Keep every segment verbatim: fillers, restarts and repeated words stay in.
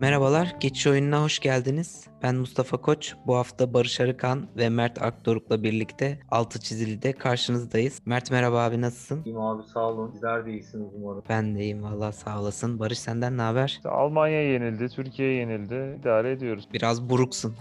Merhabalar, Geçiş Oyununa hoş geldiniz. Ben Mustafa Koç. Bu hafta Barış Arıkan ve Mert Akdoruk'la birlikte altı çizilide karşınızdayız. Mert merhaba abi, nasılsın? İyiyim abi, sağ olun. Sizler de iyisiniz umarım. Ben de iyiyim valla, sağ olasın. Barış senden ne haber? İşte Almanya yenildi, Türkiye yenildi. İdare ediyoruz. Biraz buruksun.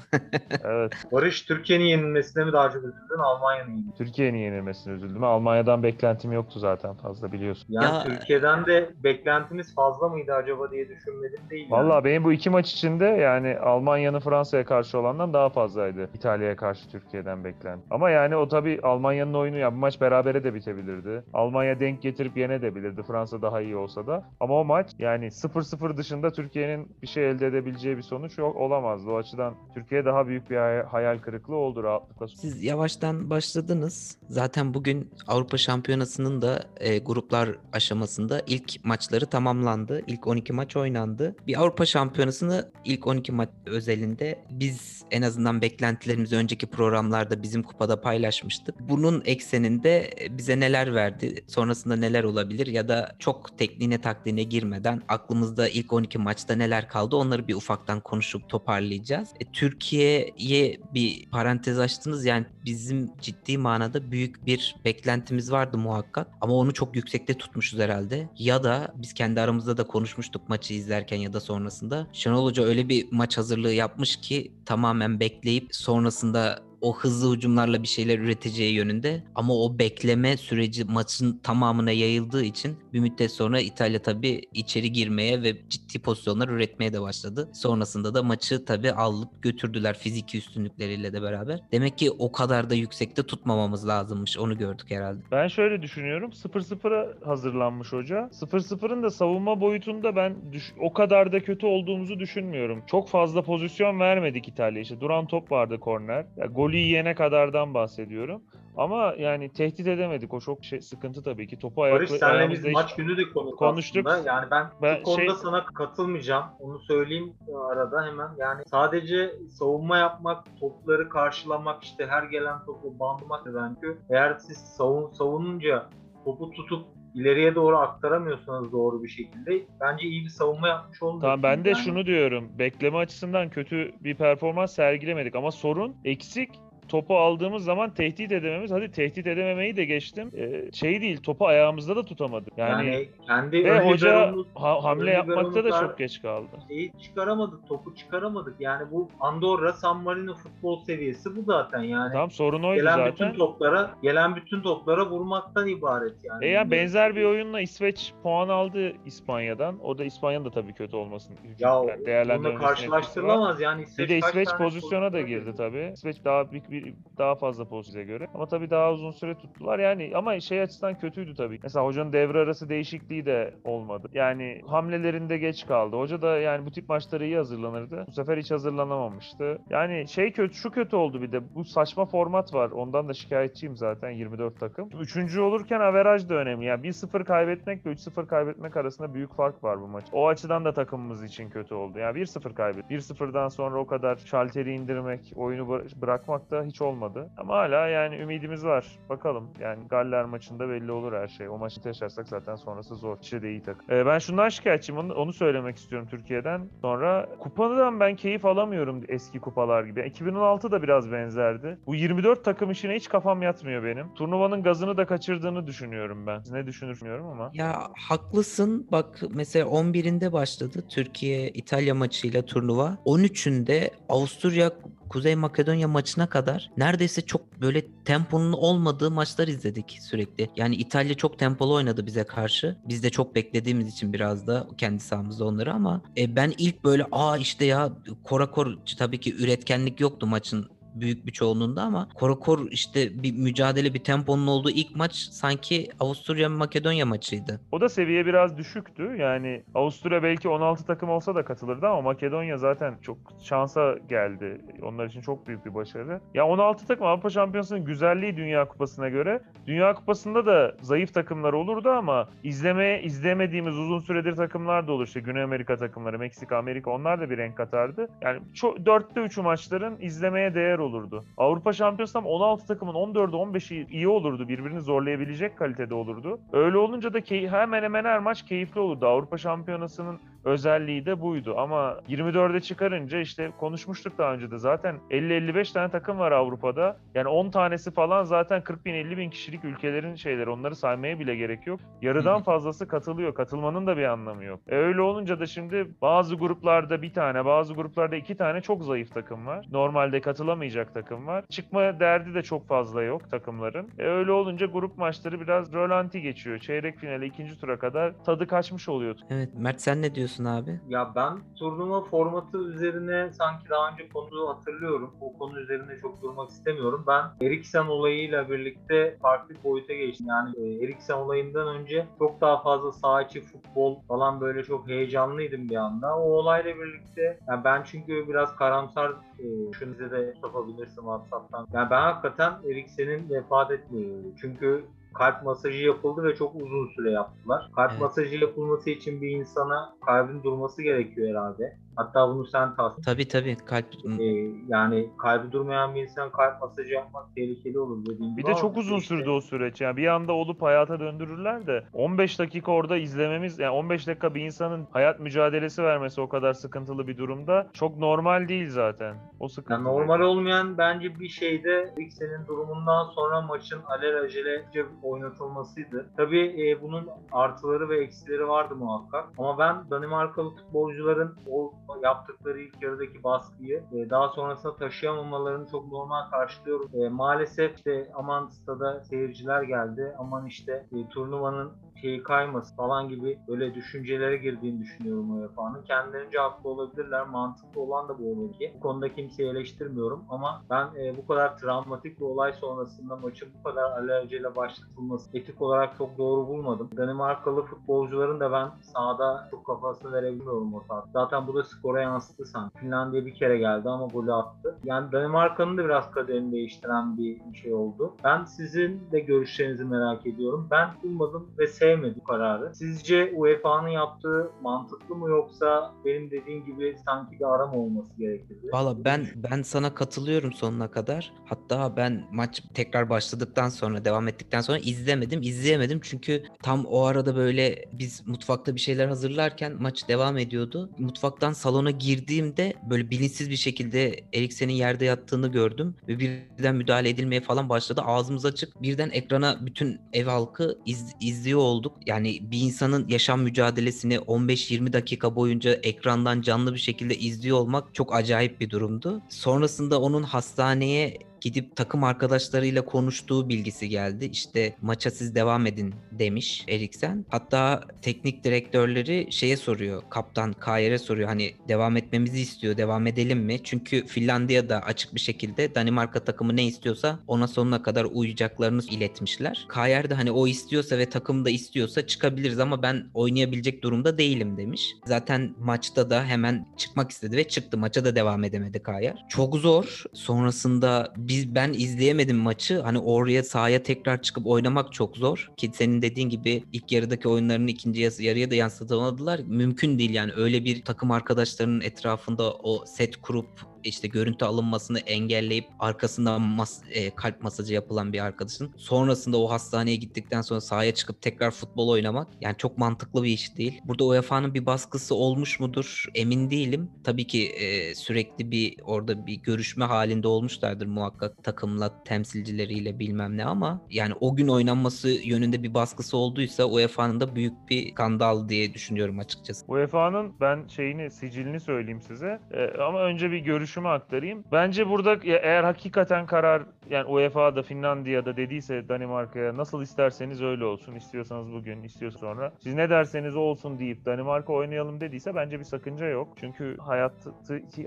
Evet. Barış, Türkiye'nin yenilmesine mi daha çok üzüldün, Almanya'nın yenilmesine? Türkiye'nin yenilmesine üzüldüm. Almanya'dan beklentim yoktu zaten fazla, biliyorsun. Yani ya... Türkiye'den de beklentimiz fazla mıydı acaba diye düşünmedim değil. Valla yani. Benim bu iki maç içinde yani Almanya'nın Fransa'ya karşı olandan daha fazlaydı İtalya'ya karşı Türkiye'den beklenti. Ama yani o tabii Almanya'nın oyunu, ya bu maç berabere de bitebilirdi. Almanya denk getirip yenebilirdi, Fransa daha iyi olsa da. Ama o maç yani sıfır sıfır dışında Türkiye'nin bir şey elde edebileceği bir sonuç yok, olamazdı. O açıdan Türkiye daha büyük bir hayal kırıklığı oldu rahatlıkla. Siz yavaştan başladınız. Zaten bugün Avrupa Şampiyonası'nın da e, gruplar aşamasında ilk maçları tamamlandı. İlk on iki maç oynandı. Bir Avrupa Şampiyonası'nı ilk on iki maç özelinde biz en azından beklentilerimizi önceki programlarda bizim kupada paylaşmıştık. Bunun ekseninde bize neler verdi, sonrasında neler olabilir ya da çok tekniğine taktiğine girmeden aklımızda ilk on iki maçta neler kaldı onları bir ufaktan konuşup toparlayacağız. E, Türkiye'ye bir parantez açtınız, yani bizim ciddi manada büyük bir beklentimiz vardı muhakkak ama onu çok yüksekte tutmuşuz herhalde ya da biz kendi aramızda da konuşmuştuk maçı izlerken ya da sonrasında. Şenol Hoca öyle bir maç hazırlığı yapmış ki tamamen bekleyip sonrasında o hızlı hücumlarla bir şeyler üreteceği yönünde. Ama o bekleme süreci maçın tamamına yayıldığı için bir müddet sonra İtalya tabii içeri girmeye ve ciddi pozisyonlar üretmeye de başladı. Sonrasında da maçı tabii alıp götürdüler fiziki üstünlükleriyle de beraber. Demek ki o kadar da yüksekte tutmamamız lazımmış. Onu gördük herhalde. Ben şöyle düşünüyorum. sıfır sıfıra hazırlanmış hoca. sıfır sıfırın da savunma boyutunda ben düş- o kadar da kötü olduğumuzu düşünmüyorum. Çok fazla pozisyon vermedik İtalya'ya. İşte duran top vardı, korner. Ya golü yiyene kadardan bahsediyorum. Ama yani tehdit edemedik. O çok şey, sıkıntı tabii ki. Topu ayakla, Barış, senle biz maç günü de konuştuk. konuştuk. Yani ben, ben bu konuda şey... sana katılmayacağım. Onu söyleyeyim arada hemen. Yani sadece savunma yapmak, topları karşılamak, işte her gelen topu bandlamak. Çünkü eğer siz savun, savununca topu tutup ileriye doğru aktaramıyorsanız doğru bir şekilde, bence iyi bir savunma yapmış olmuyorsunuz. Tamam, ben de yani şunu diyorum. Bekleme açısından kötü bir performans sergilemedik ama sorun eksik. Topu aldığımız zaman tehdit edememiz. Hadi tehdit edememeyi de geçtim. Ee, şey değil, topu ayağımızda da tutamadık. Yani, yani kendi ve hoca ha- hamle yapmakta da çok geç kaldı. Şeyi çıkaramadık, topu çıkaramadık. Yani bu Andorra, San Marino futbol seviyesi bu zaten yani. Tam sorun oydu gelen zaten. Gelen bütün toplara, gelen bütün toplara vurmaktan ibaret yani. E yani benzer bir oyunla İsveç puan aldı İspanya'dan. Orada İspanya'nın da tabii kötü olmasının. Ya yani bunu karşılaştırılamaz yani. İsveç bir de İsveç pozisyona da girdi tabii. İsveç daha büyük bir daha fazla pozisyona göre. Ama tabii daha uzun süre tuttular. Yani ama şey açısından kötüydü tabii. Mesela hocanın devre arası değişikliği de olmadı. Yani hamlelerinde geç kaldı. Hoca da yani bu tip maçlara iyi hazırlanırdı. Bu sefer hiç hazırlanamamıştı. Yani şey kötü, şu kötü oldu bir de. Bu saçma format var. Ondan da şikayetçiyim zaten, yirmi dört takım. Üçüncü olurken averaj da önemli. Yani bir sıfır kaybetmekle üç sıfır kaybetmek arasında büyük fark var bu maç. O açıdan da takımımız için kötü oldu. Yani bir sıfır kaybet. bir sıfırdan sonra o kadar şalteri indirmek, oyunu bırakmak da hiç olmadı. Ama hala yani ümidimiz var. Bakalım. Yani Galler maçında belli olur her şey. O maçı taşırsak zaten sonrası zor. İşte de iyi takım. Ee, ben şundan şikayetçiyim. Onu, onu söylemek istiyorum Türkiye'den. Sonra kupadan ben keyif alamıyorum eski kupalar gibi. iki bin on altı da biraz benzerdi. Bu yirmi dört takım işine hiç kafam yatmıyor benim. Turnuvanın gazını da kaçırdığını düşünüyorum ben. Siz ne düşünürsünüz ama. Ya haklısın. Bak mesela on birinde başladı Türkiye-İtalya maçıyla turnuva. on üçünde Avusturya Kuzey Makedonya maçına kadar neredeyse çok böyle temponun olmadığı maçlar izledik sürekli. Yani İtalya çok tempolu oynadı bize karşı. Biz de çok beklediğimiz için biraz da kendi sahamızda onları ama e, ben ilk böyle aa işte ya korakor, tabii ki üretkenlik yoktu maçın büyük bir çoğunluğunda ama korakor işte bir mücadele, bir temponun olduğu ilk maç sanki Avusturya-Makedonya maçıydı. O da seviye biraz düşüktü. Yani Avusturya belki on altı takım olsa da katılırdı ama Makedonya zaten çok şansa geldi. Onlar için çok büyük bir başarı. Ya on altı takım Avrupa Şampiyonası'nın güzelliği Dünya Kupası'na göre. Dünya Kupası'nda da zayıf takımlar olurdu ama izlemeye izlemediğimiz uzun süredir takımlar da olur. İşte Güney Amerika takımları, Meksika, Amerika, onlar da bir renk katardı. Yani çok, dörtte üçü maçların izlemeye değer olurdu. Avrupa Şampiyonası'nda on altı takımın on dördü on beşi iyi olurdu. Birbirini zorlayabilecek kalitede olurdu. Öyle olunca da key- hemen hemen her maç keyifli olurdu. Avrupa Şampiyonası'nın özelliği de buydu. Ama yirmi dörde çıkarınca işte konuşmuştuk daha önce de zaten elli elli beş tane takım var Avrupa'da. Yani on tanesi falan zaten kırk bin elli bin kişilik ülkelerin şeyleri, onları saymaya bile gerek yok. Yarıdan fazlası katılıyor. Katılmanın da bir anlamı yok. E öyle olunca da şimdi bazı gruplarda bir tane, bazı gruplarda iki tane çok zayıf takım var. Normalde katılamayacak takım var. Çıkma derdi de çok fazla yok takımların. E öyle olunca grup maçları biraz rölanti geçiyor. Çeyrek finale, ikinci tura kadar tadı kaçmış oluyordu. Evet Mert, sen ne diyorsun abi? Ya ben turnuva formatı üzerine sanki daha önce konuyu hatırlıyorum. O konu üzerine çok durmak istemiyorum. Ben Eriksen olayıyla birlikte farklı boyuta geçtim. Yani Eriksen olayından önce çok daha fazla saha içi futbol falan böyle çok heyecanlıydım bir anda. O olayla birlikte yani ben çünkü biraz karamsar e, şunu size de yapabilirsin WhatsApp'tan. Yani ben hakikaten Eriksen'in vefat etmiyor. Çünkü kalp masajı yapıldı ve çok uzun süre yaptılar. Kalp evet. masajı yapılması için bir insana kalbin durması gerekiyor herhalde. Hatta bunu sen tasdik. Tabii tabii. Kalp... Ee, yani kalbi durmayan bir insan kalp masajı yapmak tehlikeli olur dediğim bir gibi. Bir de çok uzun işte. Sürdü o süreç. Yani bir anda olup hayata döndürürler de on beş dakika orada izlememiz, yani on beş dakika bir insanın hayat mücadelesi vermesi o kadar sıkıntılı bir durumda çok normal değil zaten. O sıkıntı. Yani normal olmayan bence bir şeyde Eriksen'in durumundan sonra maçın alelacelece oynatılmasıydı. Tabii e, bunun artıları ve eksileri vardı muhakkak. Ama ben Danimarkalı futbolcuların o yaptıkları ilk yarıdaki baskıyı daha sonrasında taşıyamamalarını çok normal karşılıyorum. E, maalesef işte aman stada seyirciler geldi, aman işte e, turnuvanın şeyi kayması falan gibi böyle düşüncelere girdiğini düşünüyorum U E F A'nın. Kendilerince haklı olabilirler. Mantıklı olan da bu olur ki. Bu konuda kimseyi eleştirmiyorum ama ben e, bu kadar travmatik bir olay sonrasında maçın bu kadar alerjiyle başlatılması etik olarak çok doğru bulmadım. Danimarkalı futbolcuların da ben sahada çok kafasını verebiliyorum o tarz. Zaten bu da skora yansıttı sanki. Finlandiya bir kere geldi ama golü attı. Yani Danimarka'nın da biraz kaderini değiştiren bir şey oldu. Ben sizin de görüşlerinizi merak ediyorum. Ben bulmadım ve sevmedi kararı. Sizce U E F A'nın yaptığı mantıklı mı yoksa benim dediğim gibi sanki bir arama olması gerekirdi? Valla ben ben sana katılıyorum sonuna kadar. Hatta ben maç tekrar başladıktan sonra, devam ettikten sonra izlemedim, izleyemedim çünkü tam o arada böyle biz mutfakta bir şeyler hazırlarken maç devam ediyordu. Mutfaktan salona girdiğimde böyle bilinçsiz bir şekilde Eriksen'in yerde yattığını gördüm ve birden müdahale edilmeye falan başladı. Ağzımız açık. Birden ekrana bütün ev halkı iz, izliyor olduk. Yani bir insanın yaşam mücadelesini on beş yirmi dakika boyunca ekrandan canlı bir şekilde izliyor olmak çok acayip bir durumdu. Sonrasında onun hastaneye gidip takım arkadaşlarıyla konuştuğu bilgisi geldi. İşte maça siz devam edin demiş Eriksen. Hatta teknik direktörleri şeye soruyor, kaptan Kjaer'e soruyor, hani devam etmemizi istiyor, devam edelim mi? Çünkü Finlandiya'da açık bir şekilde Danimarka takımı ne istiyorsa ona sonuna kadar uyacaklarını iletmişler. Kjaer de hani o istiyorsa ve takım da istiyorsa çıkabiliriz ama ben oynayabilecek durumda değilim demiş. Zaten maçta da hemen çıkmak istedi ve çıktı. Maça da devam edemedi Kjaer. Çok zor. Sonrasında Biz ben izleyemedim maçı. Hani oraya sahaya tekrar çıkıp oynamak çok zor. Ki senin dediğin gibi ilk yarıdaki oyunlarını ikinci yarıya da yansıtamadılar. Mümkün değil yani öyle bir takım arkadaşlarının etrafında o set kurup işte görüntü alınmasını engelleyip arkasından mas- e, kalp masajı yapılan bir arkadaşın sonrasında o hastaneye gittikten sonra sahaya çıkıp tekrar futbol oynamak yani çok mantıklı bir iş değil. Burada U E F A'nın bir baskısı olmuş mudur emin değilim. Tabii ki e, sürekli bir orada bir görüşme halinde olmuşlardır muhakkak takımla, temsilcileriyle bilmem ne ama yani o gün oynanması yönünde bir baskısı olduysa U E F A'nın da büyük bir skandal diye düşünüyorum açıkçası. U E F A'nın ben şeyini, sicilini söyleyeyim size e, ama önce bir görüş şunu aktarayım. Bence burada eğer hakikaten karar yani U E F A'da Finlandiya'da dediyse Danimarka'ya nasıl isterseniz öyle olsun, istiyorsanız bugün, istiyorsanız sonra siz ne derseniz o olsun deyip Danimarka oynayalım dediyse bence bir sakınca yok. Çünkü hayatı,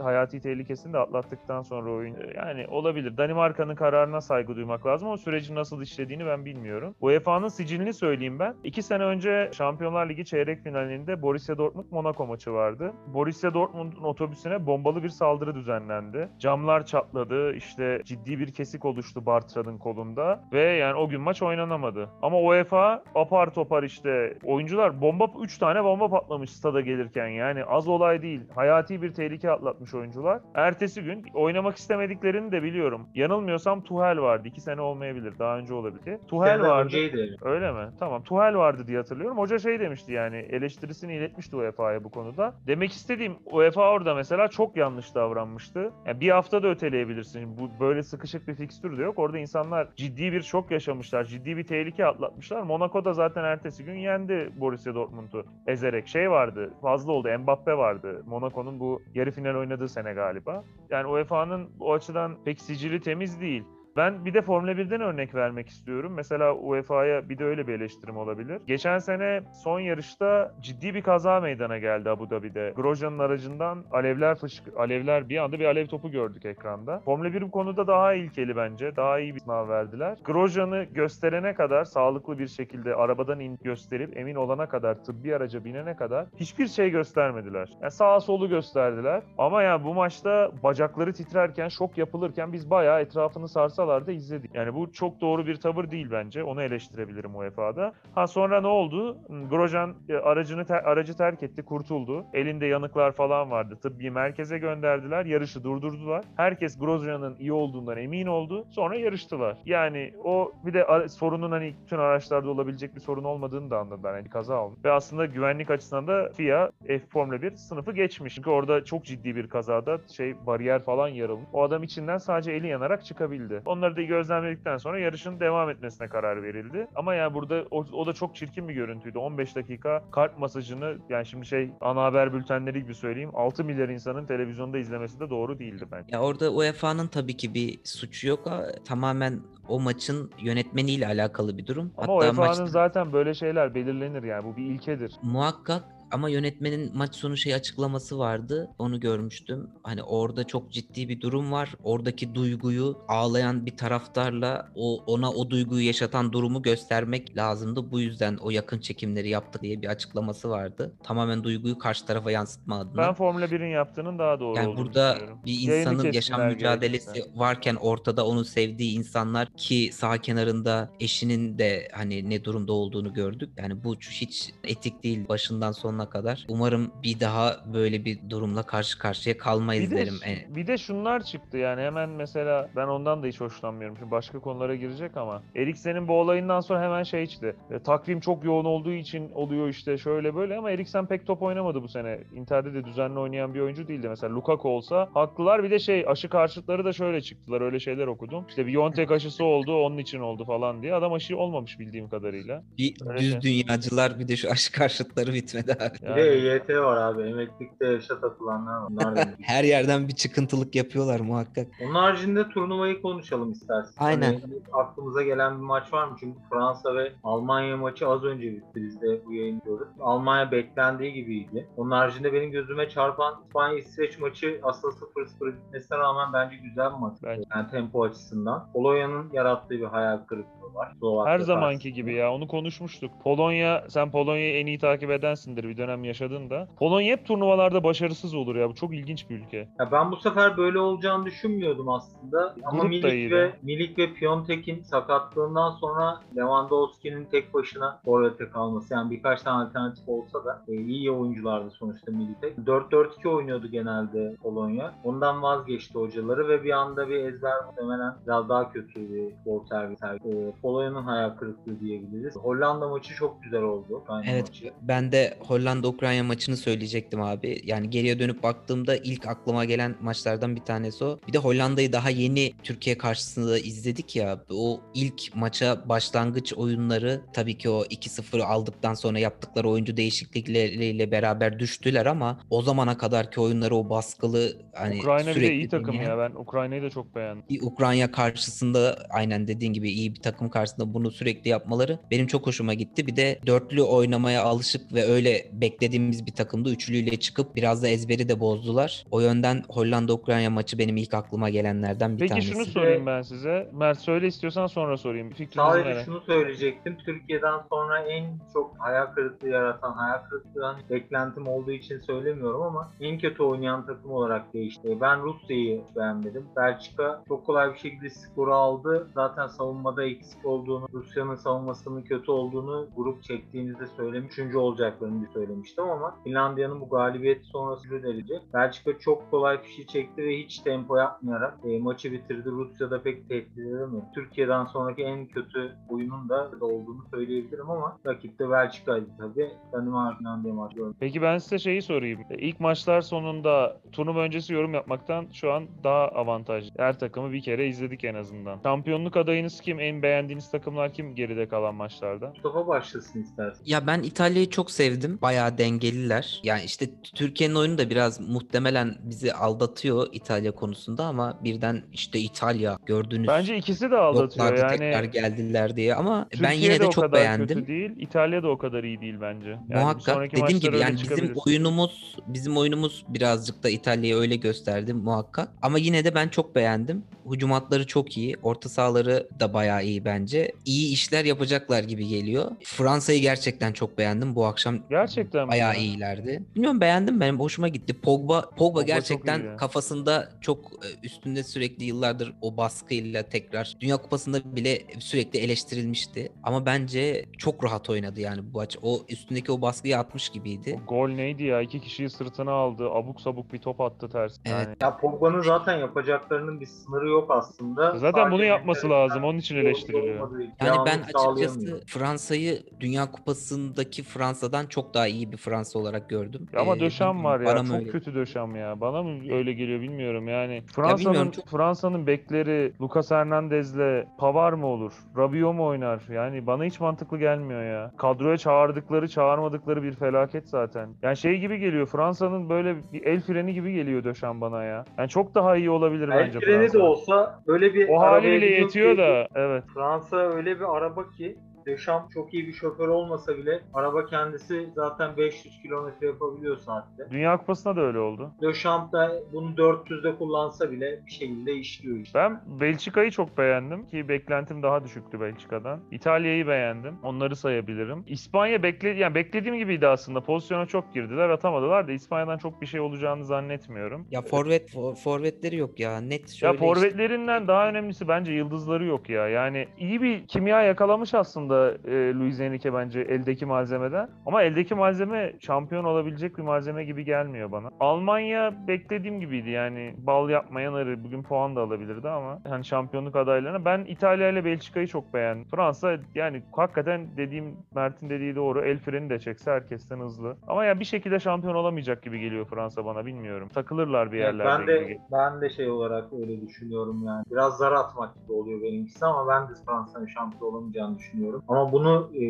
hayati tehlikesini de atlattıktan sonra oyun yani olabilir. Danimarka'nın kararına saygı duymak lazım ama sürecin nasıl işlediğini ben bilmiyorum. U E F A'nın sicilini söyleyeyim ben. İki sene önce Şampiyonlar Ligi çeyrek finalinde Borussia Dortmund Monaco maçı vardı. Borussia Dortmund'un otobüsüne bombalı bir saldırı düzenledi. düzenlendi. Camlar çatladı, işte ciddi bir kesik oluştu Bartra'nın kolunda ve yani o gün maç oynanamadı. Ama UEFA apar topar işte oyuncular bomba üç tane bomba patlamış stada gelirken, yani az olay değil. Hayati bir tehlike atlatmış oyuncular. Ertesi gün oynamak istemediklerini de biliyorum. Yanılmıyorsam Tuchel vardı. iki sene olmayabilir. Daha önce olabilir. Tuchel yani vardı. Öyle mi? Tamam. Tuchel vardı diye hatırlıyorum. Hoca şey demişti, yani eleştirisini iletmişti U E F A'ya bu konuda. Demek istediğim, UEFA orada mesela çok yanlış davranmıştı. Yani bir hafta da öteleyebilirsin. Bu böyle sıkışık bir fikstür de yok. Orada insanlar ciddi bir şok yaşamışlar. Ciddi bir tehlike atlatmışlar. Monaco'da zaten ertesi gün yendi Borussia Dortmund'u ezerek. Şey vardı. Fazla oldu. Mbappe vardı. Monaco'nun bu yarı final oynadığı sene galiba. Yani U E F A'nın o açıdan pek sicili temiz değil. Ben bir de Formula birden örnek vermek istiyorum. Mesela U E F A'ya bir de öyle bir eleştirim olabilir. Geçen sene son yarışta ciddi bir kaza meydana geldi Abu Dhabi'de. Grosjean'ın aracından alevler fışk- alevler bir anda bir alev topu gördük ekranda. Formula bir bu konuda daha ilkeli bence. Daha iyi bir sınav verdiler. Grosjean'ı gösterene kadar, sağlıklı bir şekilde arabadan in gösterip emin olana kadar, tıbbi araca binene kadar hiçbir şey göstermediler. Yani sağa solu gösterdiler. Ama yani bu maçta bacakları titrerken, şok yapılırken biz bayağı etrafını sarsak da izledik. Yani bu çok doğru bir tavır değil bence. Onu eleştirebilirim U E F A'da. Ha sonra ne oldu? Grosjean aracını ter- aracı terk etti, kurtuldu. Elinde yanıklar falan vardı. Tıbbi merkeze gönderdiler. Yarışı durdurdular. Herkes Grosjean'ın iyi olduğundan emin oldu. Sonra yarıştılar. Yani o bir de ara- sorunun hani bütün araçlarda olabilecek bir sorun olmadığını da anladılar. Yani kaza olmuş. Ve aslında güvenlik açısından da F I A Formula bir sınıfı geçmiş. Çünkü orada çok ciddi bir kazada şey bariyer falan yarılmış. O adam içinden sadece eli yanarak çıkabildi. Onları da gözlemledikten sonra yarışın devam etmesine karar verildi. Ama yani burada o, o da çok çirkin bir görüntüydü. on beş dakika kalp masajını, yani şimdi şey ana haber bültenleri gibi söyleyeyim, altı milyar insanın televizyonda izlemesi de doğru değildi bence. Ya orada U E F A'nın tabii ki bir suçu yok. Tamamen o maçın yönetmeniyle alakalı bir durum. Ama hatta U E F A'nın maçta... zaten böyle şeyler belirlenir yani, bu bir ilkedir. Muhakkak. Ama yönetmenin maç sonu şey açıklaması vardı. Onu görmüştüm. Hani orada çok ciddi bir durum var. Oradaki duyguyu ağlayan bir taraftarla o ona o duyguyu yaşatan durumu göstermek lazımdı. Bu yüzden o yakın çekimleri yaptık diye bir açıklaması vardı. Tamamen duyguyu karşı tarafa yansıtma adına. Ben Formula birin yaptığının daha doğru yani olduğunu düşünüyorum. Burada bir insanın yaşam mücadelesi gerçekten varken ortada onu sevdiği insanlar, ki saha kenarında eşinin de hani ne durumda olduğunu gördük. Yani bu hiç etik değil başından sonuna kadar. Umarım bir daha böyle bir durumla karşı karşıya kalmayız bir derim. De, bir de şunlar çıktı yani hemen, mesela ben ondan da hiç hoşlanmıyorum. Şimdi başka konulara girecek ama Eriksen'in bu olayından sonra hemen şey çıktı. E, takvim çok yoğun olduğu için oluyor işte şöyle böyle, ama Eriksen pek top oynamadı bu sene. Inter'de de düzenli oynayan bir oyuncu değildi. Mesela Lukaku olsa haklılar. Bir de şey aşı karşıtları da şöyle çıktılar. Öyle şeyler okudum. İşte bir Biontech aşısı oldu. Onun için oldu falan diye. Adam aşı olmamış bildiğim kadarıyla. Bir öyle düz şey. Dünyacılar bir de şu aşı karşıtları bitmedi. Yani. Bir de E Y T var abi. Emeklilikte yaşa takılanlar var. Onlar da her yerden bir çıkıntılık yapıyorlar muhakkak. Onun haricinde turnuvayı konuşalım istersen. Aynen. Yani aklımıza gelen bir maç var mı? Çünkü Fransa ve Almanya maçı az önce bitti. Biz de bu yayını gördük. Almanya beklendiği gibiydi. Onun haricinde benim gözüme çarpan İspanya-İsveç maçı aslında sıfır sıfır bitmesine rağmen bence güzel bir maç. Bence. Yani tempo açısından. Polonya'nın yarattığı bir hayal kırıklığı var. Slovakya her zamanki karşısında gibi ya. Onu konuşmuştuk. Polonya, sen Polonya'yı en iyi takip edensindir. Bir dönem yaşadın da. Polonya hep turnuvalarda başarısız olur ya. Bu çok ilginç bir ülke. Ya ben bu sefer böyle olacağını düşünmüyordum aslında. Grup ama Milik ve, Milik ve Piontek'in sakatlığından sonra Lewandowski'nin tek başına forvete kalması. Yani birkaç tane alternatif olsa da e, iyi oyunculardı sonuçta Milik. dört dört iki oynuyordu genelde Polonya. Ondan vazgeçti hocaları ve bir anda bir ezber muhtemelen biraz daha kötü bir bol servis. E, Polonya'nın hayal kırıklığı diyebiliriz. Hollanda maçı çok güzel oldu. Evet. Maçı. Ben de Hollanda-Ukrayna maçını söyleyecektim abi. Yani geriye dönüp baktığımda ilk aklıma gelen maçlardan bir tanesi o. Bir de Hollanda'yı daha yeni Türkiye karşısında izledik ya. O ilk maça başlangıç oyunları tabii ki o iki sıfır aldıktan sonra yaptıkları oyuncu değişiklikleriyle beraber düştüler ama o zamana kadarki oyunları, o baskılı hani Ukrayna bir de iyi takım ya. Ben Ukrayna'yı da çok beğendim. Bir Ukrayna karşısında aynen dediğin gibi iyi bir takım karşısında bunu sürekli yapmaları benim çok hoşuma gitti. Bir de dörtlü oynamaya alışık ve öyle beklediğimiz bir takımda üçlüyle çıkıp biraz da ezberi de bozdular. O yönden Hollanda-Ukrayna maçı benim ilk aklıma gelenlerden bir Peki tanesi. Peki şunu sorayım ben size. Mert söyle istiyorsan sonra sorayım. Sadece merak. Şunu söyleyecektim. Türkiye'den sonra en çok hayal kırıklığı yaratan, hayal kırıklığından beklentim olduğu için söylemiyorum ama en kötü oynayan takım olarak değişti. Ben Rusya'yı beğenmedim. Belçika çok kolay bir şekilde skoru aldı. Zaten savunmada eksik olduğunu, Rusya'nın savunmasının kötü olduğunu grup çektiğinizde söylemiş. Üçüncü olacaklarını söylemiştim ama Finlandiya'nın bu galibiyeti sonrası düzelecek. Belçika çok kolay fişi çekti ve hiç tempo yapmayarak e, maçı bitirdi. Rusya'da pek tehdit edemiyor. Türkiye'den sonraki en kötü oyunun da olduğunu söyleyebilirim ama rakipte Belçika'ydı tabii. Danimarka'nın maçı. Peki ben size şeyi sorayım. İlk maçlar sonunda turnuva öncesi yorum yapmaktan şu an daha avantajlı. Her takımı bir kere izledik en azından. Şampiyonluk adayınız kim? En beğendiğiniz takımlar kim geride kalan maçlarda? Mustafa başlasın istersen. Ya ben İtalya'yı çok sevdim. Bayağı dengeliler. Yani işte Türkiye'nin oyunu da biraz muhtemelen bizi aldatıyor İtalya konusunda ama birden işte İtalya gördüğünüz... Bence ikisi de aldatıyor yani. Tekrar geldiler diye ama Türkiye ben yine de, de çok beğendim. Türkiye de o kadar kötü değil. İtalya da o kadar iyi değil bence. Yani muhakkak. Dediğim gibi yani bizim oyunumuz bizim oyunumuz birazcık da İtalya'yı öyle gösterdi muhakkak. Ama yine de ben çok beğendim. Hücum hatları çok iyi. Orta sahaları da bayağı iyi bence. İyi işler yapacaklar gibi geliyor. Fransa'yı gerçekten çok beğendim. Bu akşam gerçekten bayağı yani. iyilerdi. Bilmiyorum beğendim, benim hoşuma gitti. Pogba Pogba, Pogba gerçekten çok kafasında çok üstünde sürekli yıllardır o baskıyla tekrar. Dünya Kupası'nda bile sürekli eleştirilmişti. Ama bence çok rahat oynadı yani bu maç. O üstündeki o baskıyı atmış gibiydi. O gol neydi ya? İki kişiyi sırtına aldı. Abuk sabuk bir top attı ters. Evet. Yani. Ya Pogba'nın zaten yapacaklarının bir sınırı yok aslında. Zaten sadece bunu yapması lazım. Onun için eleştiriliyor. Yani Yağmur ben açıkçası Fransa'yı Dünya Kupası'ndaki Fransa'dan çok daha iyi bir Fransa olarak gördüm. Ya ama ee, Döşem var ya. Çok öyle. Kötü Döşem ya. Bana mı öyle geliyor bilmiyorum yani. Fransa'nın ya çok... Fransa'nın bekleri Lucas Hernandez'le Pavard mı olur? Rabiot mu oynar? Yani bana hiç mantıklı gelmiyor ya. Kadroya çağırdıkları, çağırmadıkları bir felaket zaten. Yani şey gibi geliyor. Fransa'nın böyle bir el freni gibi geliyor Döşem bana ya. Yani çok daha iyi olabilir el bence Fransa. El freni de olsa öyle bir... O hali bile yetiyor da. Evet. Fransa öyle bir araba ki Deşamp çok iyi bir şoför olmasa bile araba kendisi zaten beş yüz kilometre yapabiliyor saatte. Dünya Kupası'na da öyle oldu. Deşamp da bunu dört yüzde kullansa bile bir şekilde işliyor işte. Ben Belçika'yı çok beğendim ki beklentim daha düşüktü Belçika'dan. İtalya'yı beğendim. Onları sayabilirim. İspanya bekledi yani beklediğim gibiydi aslında. Pozisyona çok girdiler, atamadılar da İspanya'dan çok bir şey olacağını zannetmiyorum. Ya forvet for, forvetleri yok ya. Net şöyle. Ya forvetlerinden işte. Daha önemlisi bence yıldızları yok ya. Yani iyi bir kimya yakalamış aslında da e, Luis Enrique bence eldeki malzemeden. Ama eldeki malzeme şampiyon olabilecek bir malzeme gibi gelmiyor bana. Almanya beklediğim gibiydi yani. Bal yapmayan arı bugün puan da alabilirdi ama hani şampiyonluk adaylarına. Ben İtalya ile Belçika'yı çok beğendim. Fransa yani hakikaten dediğim Mert'in dediği doğru. El freni de çekse herkesten hızlı. Ama ya yani bir şekilde şampiyon olamayacak gibi geliyor Fransa bana bilmiyorum. Takılırlar bir yerlerde. Evet, ben de gibi. ben de şey olarak öyle düşünüyorum yani. Biraz zar atmak gibi oluyor benimkisi ama ben de Fransa'nın şampiyon olamayacağını düşünüyorum. Ama bunu e,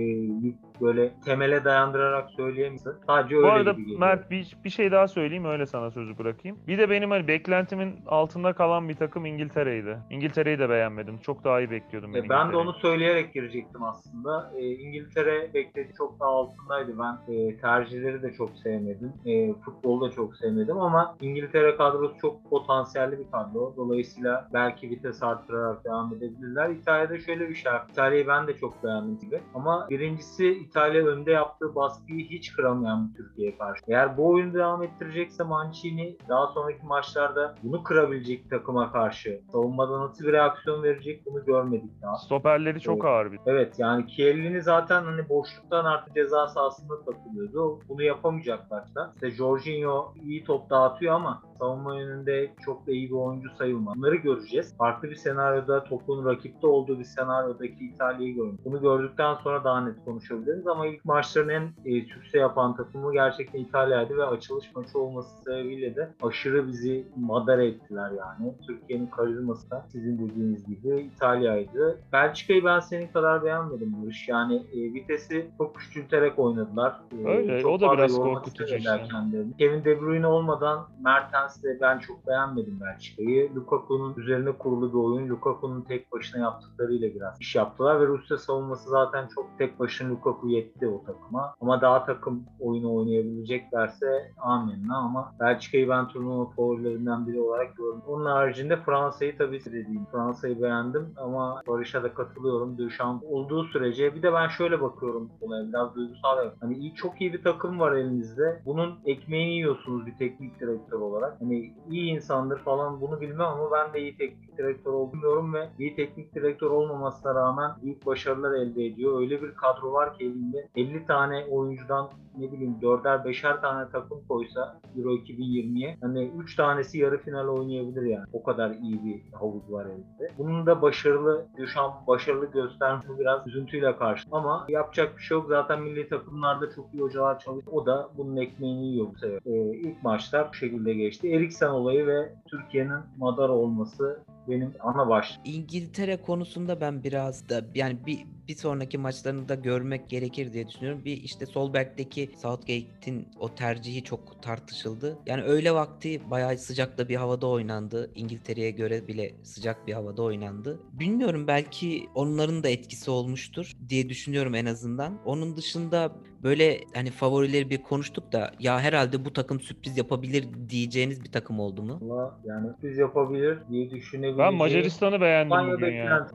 böyle temele dayandırarak söyleyemezsin. Sadece öyle gibi geliyor. Bu arada Mert bir, bir şey daha söyleyeyim öyle sana sözü bırakayım. Bir de benim hani beklentimin altında kalan bir takım İngiltere'ydi. İngiltere'yi de beğenmedim. Çok daha iyi bekliyordum ben. E, ben de onu söyleyerek girecektim aslında. E, İngiltere beklediği çok daha altındaydı. Ben e, tercihleri de çok sevmedim. E, futbolu da çok sevmedim ama İngiltere kadrosu çok potansiyelli bir kadro. Dolayısıyla belki vites artırarak devam edebilirler. İtalya'da şöyle bir şey. İtalya'yı ben de çok beğendim. Gibi. Ama birincisi İtalya önde yaptığı baskıyı hiç kıramayan bir Türkiye'ye karşı. Eğer bu oyunu devam ettirecekse Mancini daha sonraki maçlarda bunu kırabilecek takıma karşı savunmadan nasıl bir reaksiyon verecek bunu görmedik daha. Stoperleri çok evet. ağır bir. Evet yani Chiellini zaten hani boşluktan artık ceza sahasında takılıyordu. Bunu yapamayacaklar da. İşte Jorginho iyi top dağıtıyor ama savunma yönünde çok da iyi bir oyuncu sayılmaz. Bunları göreceğiz. Farklı bir senaryoda topun rakipte olduğu bir senaryodaki İtalya'yı göreceğiz. Bunu gördükten sonra daha net konuşabiliriz ama ilk maçların en e, sükse yapan takımı gerçekten İtalya'ydı ve açılış maçı olması sebebiyle de aşırı bizi madara ettiler yani. Türkiye'nin karizması da sizin dediğiniz gibi İtalya'ydı. Belçika'yı ben senin kadar beğenmedim Barış. Yani e, vitesi çok küçülterek oynadılar. E, Öyle o da biraz korkutucu. Işte. Kevin De Bruyne olmadan Mertens'le ben çok beğenmedim Belçika'yı. Lukaku'nun üzerine kurulu bir oyun. Lukaku'nun tek başına yaptıklarıyla biraz iş yaptılar ve Rusya savunması zaten çok tek başına Lukaku yetti o takıma. Ama daha takım oyunu oynayabileceklerse amenna, ama Belçika'yı ben turnuva favorilerinden biri olarak görüyorum. Onun haricinde Fransa'yı tabii dediğim, Fransa'yı beğendim ama Barış'a da katılıyorum. Döşan olduğu sürece, bir de ben şöyle bakıyorum olaya, biraz duygusal olarak. Hani iyi, çok iyi bir takım var elinizde. Bunun ekmeğini yiyorsunuz bir teknik direktör olarak. Hani iyi insandır falan, bunu bilmem ama ben de iyi teknik direktör olmuyorum ve iyi teknik direktör olmamasına rağmen büyük başarılar elde ediyor. Öyle bir kadro var ki elinde elli tane oyuncudan ne bileyim dörder beşer tane takım koysa Euro iki bin yirmiye hani üç tanesi yarı final oynayabilir yani. O kadar iyi bir havuz var elinde. Bunun da başarılı, Deschamps başarılı göstermesi biraz üzüntüyle karşı. Ama yapacak bir şey yok. Zaten milli takımlarda çok iyi hocalar çalışıyor. O da bunun ekmeğini yiyor bu sefer. Ee, ilk maçlar bu şekilde geçti. Eriksen olayı ve Türkiye'nin madar olması benim ana başlığım. İngiltere konusunda ben biraz da yani bir bir sonraki maçlarını da görmek gerekir diye düşünüyorum. Bir işte sol bekteki Southgate'in o tercihi çok tartışıldı. Yani öğle vakti bayağı sıcakta bir havada oynandı. İngiltere'ye göre bile sıcak bir havada oynandı. Bilmiyorum, belki onların da etkisi olmuştur diye düşünüyorum en azından. Onun dışında böyle hani favorileri bir konuştuk da ya herhalde bu takım sürpriz yapabilir diyeceğiniz bir takım oldu mu? Valla yani sürpriz yapabilir diye düşünebileceğim. Ben Macaristan'ı beğendim İspanya bugün ya.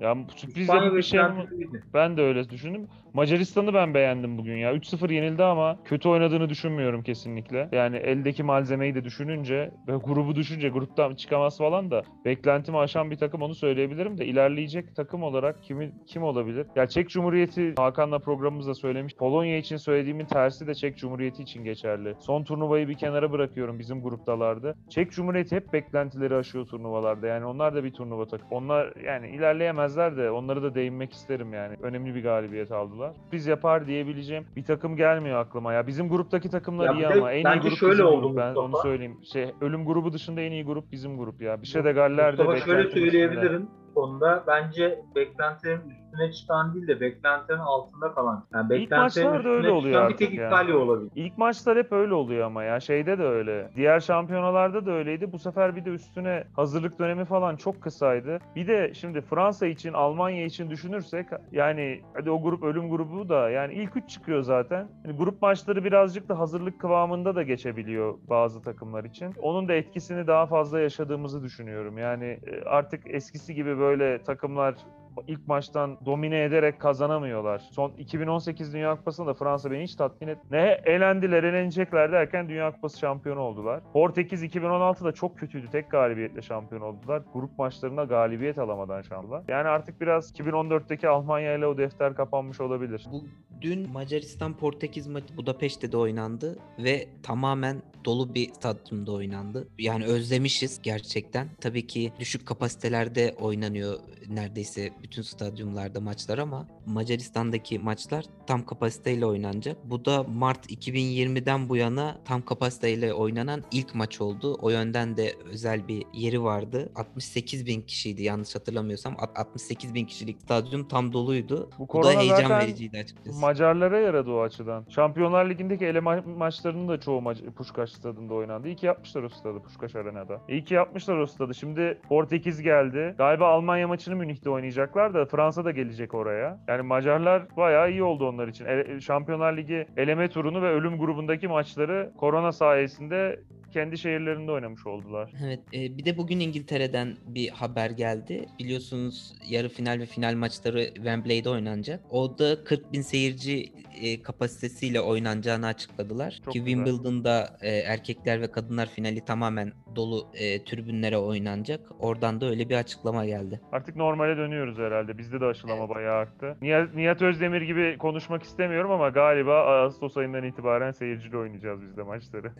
Yani sürpriz yapıp bir şey mi? Ben de öyle düşündüm. Macaristan'ı ben beğendim bugün ya. üç sıfır yenildi ama kötü oynadığını düşünmüyorum kesinlikle. Yani eldeki malzemeyi de düşününce ve grubu düşünce, gruptan çıkamaz falan da beklentimi aşan bir takım, onu söyleyebilirim de ilerleyecek takım olarak kimi, kim olabilir? Ya Çek Cumhuriyeti, Hakan'la programımızda söylemiş. Polonya için söylediğimin tersi de Çek Cumhuriyeti için geçerli. Son turnuvayı bir kenara bırakıyorum, bizim gruptalardı. Çek Cumhuriyeti hep beklentileri aşıyor turnuvalarda. Yani onlar da bir turnuva takım. Onlar yani ilerleyemezler de onları da değinmek isterim yani. Önemli bir galibiyet aldılar. Biz yapar diyebileceğim bir takım gelmiyor aklıma ya. Bizim gruptaki takımlar ya iyi ama en iyi grup şöyle bizim grup. Ben onu söyleyeyim. Şey, ölüm grubu dışında en iyi grup bizim grup ya. Bir şey de galler de. Ama şöyle söyleyebilirim. Sonunda bence beklentilerin üstüne çıkan değil de beklentilerin altında kalan. Yani İlk maçlar da öyle oluyor artık. Bir tek İtalya yani olabilir. İlk maçlar hep öyle oluyor ama ya şeyde de öyle. Diğer şampiyonalarda da öyleydi. Bu sefer bir de üstüne hazırlık dönemi falan çok kısaydı. Bir de şimdi Fransa için, Almanya için düşünürsek yani hadi o grup ölüm grubu da yani ilk üç çıkıyor zaten. Yani grup maçları birazcık da hazırlık kıvamında da geçebiliyor bazı takımlar için. Onun da etkisini daha fazla yaşadığımızı düşünüyorum. Yani artık eskisi gibi böyle takımlar ilk maçtan domine ederek kazanamıyorlar. Son iki bin on sekiz Dünya Kupası'nda Fransa beni hiç tatmin etmedi. Ne elendiler, elenecekler derken Dünya Kupası şampiyonu oldular. Portekiz iki bin on altıda çok kötüydü. Tek galibiyetle şampiyon oldular. Grup maçlarında galibiyet alamadan şampiyonlar. Yani artık biraz iki bin on dörtteki Almanya ile o defter kapanmış olabilir. Bu dün Macaristan-Portekiz maçı Budapeşte'de oynandı ve tamamen dolu bir stadyumda oynandı. Yani özlemişiz gerçekten. Tabii ki düşük kapasitelerde oynanıyor neredeyse bütün stadyumlarda maçlar ama Macaristan'daki maçlar tam kapasiteyle oynanacak. Bu da Mart iki bin yirmiden bu yana tam kapasiteyle oynanan ilk maç oldu. O yönden de özel bir yeri vardı. altmış sekiz bin kişiydi yanlış hatırlamıyorsam. altmış sekiz bin kişilik stadyum tam doluydu. Bu, bu da heyecan vericiydi açıkçası. Macarlara yaradı o açıdan. Şampiyonlar Ligi'ndeki ele ma- maçlarının da çoğu ma- Puşkaş stadında oynandı. İyi ki yapmışlar o stadı, Puşkaş Arena'da. İyi ki yapmışlar o stadı. Şimdi Portekiz geldi. Galiba Almanya maçını Münih'te oynayacaklar da Fransa da gelecek oraya. Yani Macarlar bayağı iyi oldu onlar için. Ele- Şampiyonlar Ligi eleme turunu ve ölüm grubundaki maçları korona sayesinde kendi şehirlerinde oynamış oldular. Evet, e, bir de bugün İngiltere'den bir haber geldi. Biliyorsunuz yarı final ve final maçları Wembley'de oynanacak. O da kırk bin seyirci e, kapasitesiyle oynanacağını açıkladılar. Çok ki güzel. Wimbledon'da e, erkekler ve kadınlar finali tamamen dolu e, tribünlere oynanacak. Oradan da öyle bir açıklama geldi. Artık normale dönüyoruz herhalde. Bizde de aşılama evet, bayağı arttı. Nihat, Nihat Özdemir gibi konuşmak istemiyorum ama galiba Ağustos ayından itibaren seyirciyle oynayacağız biz de maçları.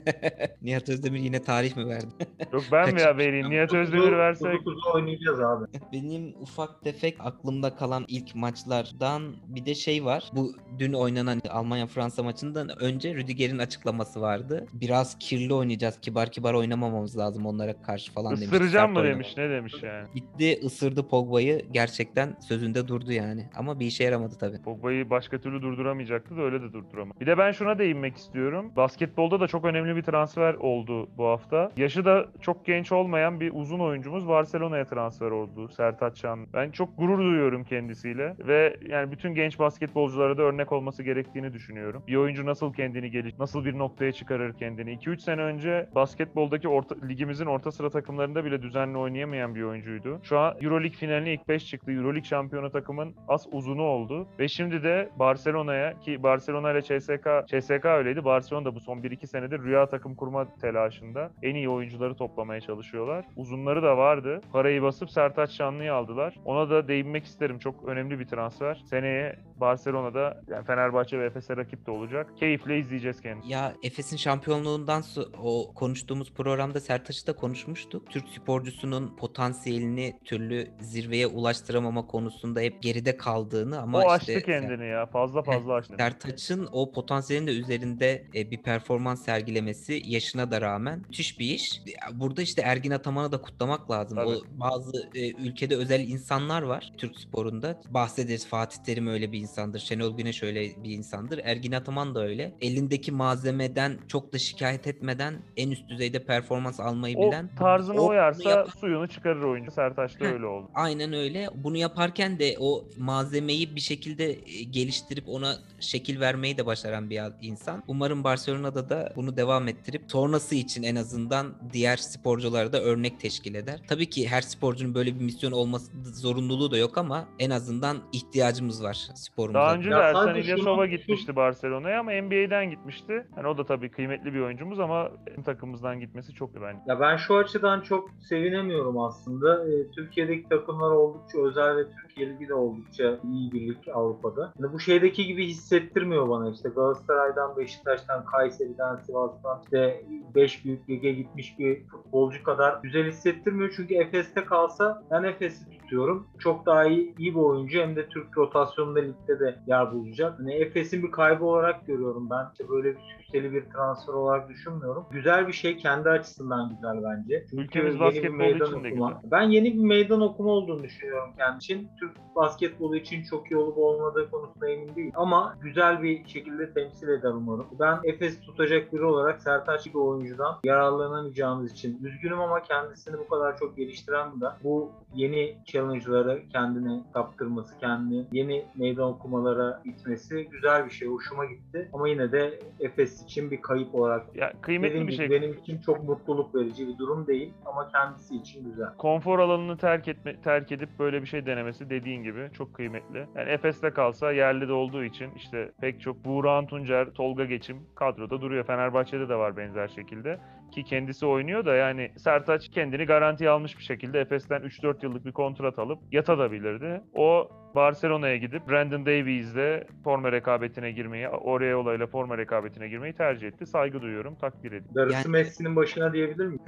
Nihat Özdemir Özdemir yine tarih mi verdi? Yok ben mi ya vereyim? Nihat Özdemir versek. Kuzu kuzu oynayacağız abi. Benim ufak tefek aklımda kalan ilk maçlardan bir de şey var. Bu dün oynanan Almanya-Fransa maçından önce Rüdiger'in açıklaması vardı. Biraz kirli oynayacağız. Kibar kibar oynamamamız lazım onlara karşı falan demiş. Isıracağım mı demiş? Ne demiş yani? Gitti ısırdı Pogba'yı. Gerçekten sözünde durdu yani. Ama bir işe yaramadı tabii. Pogba'yı başka türlü durduramayacaktı da öyle de durduramadı. Bir de ben şuna değinmek istiyorum. Basketbolda da çok önemli bir transfer oldu. oldu bu hafta. Yaşı da çok genç olmayan bir uzun oyuncumuz Barcelona'ya transfer oldu, Sertaç Can. Ben çok gurur duyuyorum kendisiyle ve yani bütün genç basketbolculara da örnek olması gerektiğini düşünüyorum. Bir oyuncu nasıl kendini geliştirir, nasıl bir noktaya çıkarır kendini. iki üç sene önce basketboldaki orta, ligimizin orta sıra takımlarında bile düzenli oynayamayan bir oyuncuydu. Şu an Euroleague finaline ilk beş çıktı. Euroleague şampiyonu takımın az uzunu oldu ve şimdi de Barcelona'ya, ki Barcelona ile C S K, C S K öyleydi. Barcelona da bu son bir iki senedir rüya takım kurma telaşında en iyi oyuncuları toplamaya çalışıyorlar. Uzunları da vardı. Parayı basıp Sertaç Şanlı'yı aldılar. Ona da değinmek isterim. Çok önemli bir transfer. Seneye Barcelona'da yani Fenerbahçe ve Efes'e rakip de olacak. Keyifle izleyeceğiz kendisini. Ya Efes'in şampiyonluğundan so- o konuştuğumuz programda Sertaç'ı da konuşmuştuk. Türk sporcusunun potansiyelini türlü zirveye ulaştıramama konusunda hep geride kaldığını ama o işte... O açtı kendini ya. Fazla fazla açtı. Sertaç'ın o potansiyelin de üzerinde bir performans sergilemesi yaşına da rağmen müthiş bir iş. Burada işte Ergin Ataman'ı da kutlamak lazım. O bazı e, ülkede özel insanlar var Türk sporunda. Bahsederiz, Fatih Terim öyle bir insandır, Şenol Güneş öyle bir insandır, Ergin Ataman da öyle. Elindeki malzemeden çok da şikayet etmeden en üst düzeyde performans almayı o bilen. Tarzını o uyarsa yap- suyunu çıkarır oyuncu. Sertaç da öyle oldu. Aynen öyle. Bunu yaparken de o malzemeyi bir şekilde geliştirip ona şekil vermeyi de başaran bir insan. Umarım Barcelona'da da bunu devam ettirip sonrası için en azından diğer sporculara da örnek teşkil eder. Tabii ki her sporcunun böyle bir misyon olması zorunluluğu da yok ama en azından ihtiyacımız var sporumuza. Daha önce de Ersan İlyasova gitmişti Barcelona'ya ama N B A'den gitmişti. Yani o da tabii kıymetli bir oyuncumuz ama takımımızdan gitmesi çok iyi bence. Ya ben şu açıdan çok sevinemiyorum aslında. Türkiye'deki takımlar oldukça özel ve Türkiye Ligi de oldukça iyi bir lig Avrupa'da. Yani bu şeydeki gibi hissettirmiyor bana. İşte Galatasaray'dan, Beşiktaş'tan, Kayseri'den, Sivas'tan işte beş büyük lige gitmiş bir futbolcu kadar güzel hissettirmiyor. Çünkü Efes'te kalsa ben Efes'i tutuyorum. Çok daha iyi, iyi bir oyuncu. Hem de Türk rotasyonunda ligde de yer bulacak. Hani Efes'in bir kaybı olarak görüyorum ben. İşte böyle bir sükseli bir transfer olarak düşünmüyorum. Güzel bir şey. Kendi açısından güzel bence. Çünkü ülkemiz basketbolu için de güzel. Ben yeni bir meydan okuma olduğunu düşünüyorum kendim için. Türk basketbolu için çok iyi olup olmadığı konusunda emin değil. Ama güzel bir şekilde temsil eder umarım. Ben Efes'i tutacak biri olarak Sertaç gibi oyuncudan yararlanamayacağımız için üzgünüm ama kendisini bu kadar çok geliştiren de bu yeni challenge'ları kendine kaptırması, kendini yeni meydan okumalara gitmesi güzel bir şey. Hoşuma gitti. Ama yine de Efes için bir kayıp olarak ya, kıymetli benim, bir şey. Benim için çok mutluluk verici bir durum değil ama kendisi için güzel. Konfor alanını terk etme, terk edip böyle bir şey denemesi dediğin gibi çok kıymetli. Yani Efes'te kalsa yerli de olduğu için işte pek çok Buğra Tuncer, Tolga Geçim kadroda duruyor. Fenerbahçe'de de var benzer şekilde. Ki kendisi oynuyor da yani Sertaç kendini garantiye almış bir şekilde Efes'ten üç dört yıllık bir kontrat alıp yatabilirdi. O Barcelona'ya gidip Brandon Davies'le forma rekabetine girmeyi, Oreola forma rekabetine girmeyi tercih etti. Saygı duyuyorum, takdir ediyorum. Darısı yani... Messi'nin başına diyebilir miyim?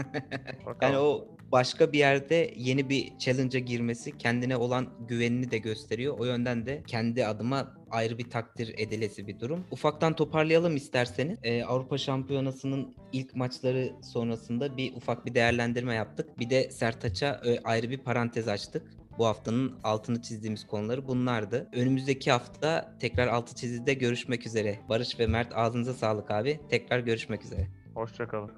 Yani o başka bir yerde yeni bir challenge'a girmesi kendine olan güvenini de gösteriyor. O yönden de kendi adıma ayrı bir takdir edilesi bir durum. Ufaktan toparlayalım isterseniz. Ee, Avrupa Şampiyonası'nın ilk maçları sonrasında bir ufak bir değerlendirme yaptık. Bir de Sertaç'a ayrı bir parantez açtık. Bu haftanın altını çizdiğimiz konuları bunlardı. Önümüzdeki hafta tekrar altı çizide görüşmek üzere. Barış ve Mert, ağzınıza sağlık abi. Tekrar görüşmek üzere. Hoşça kalın.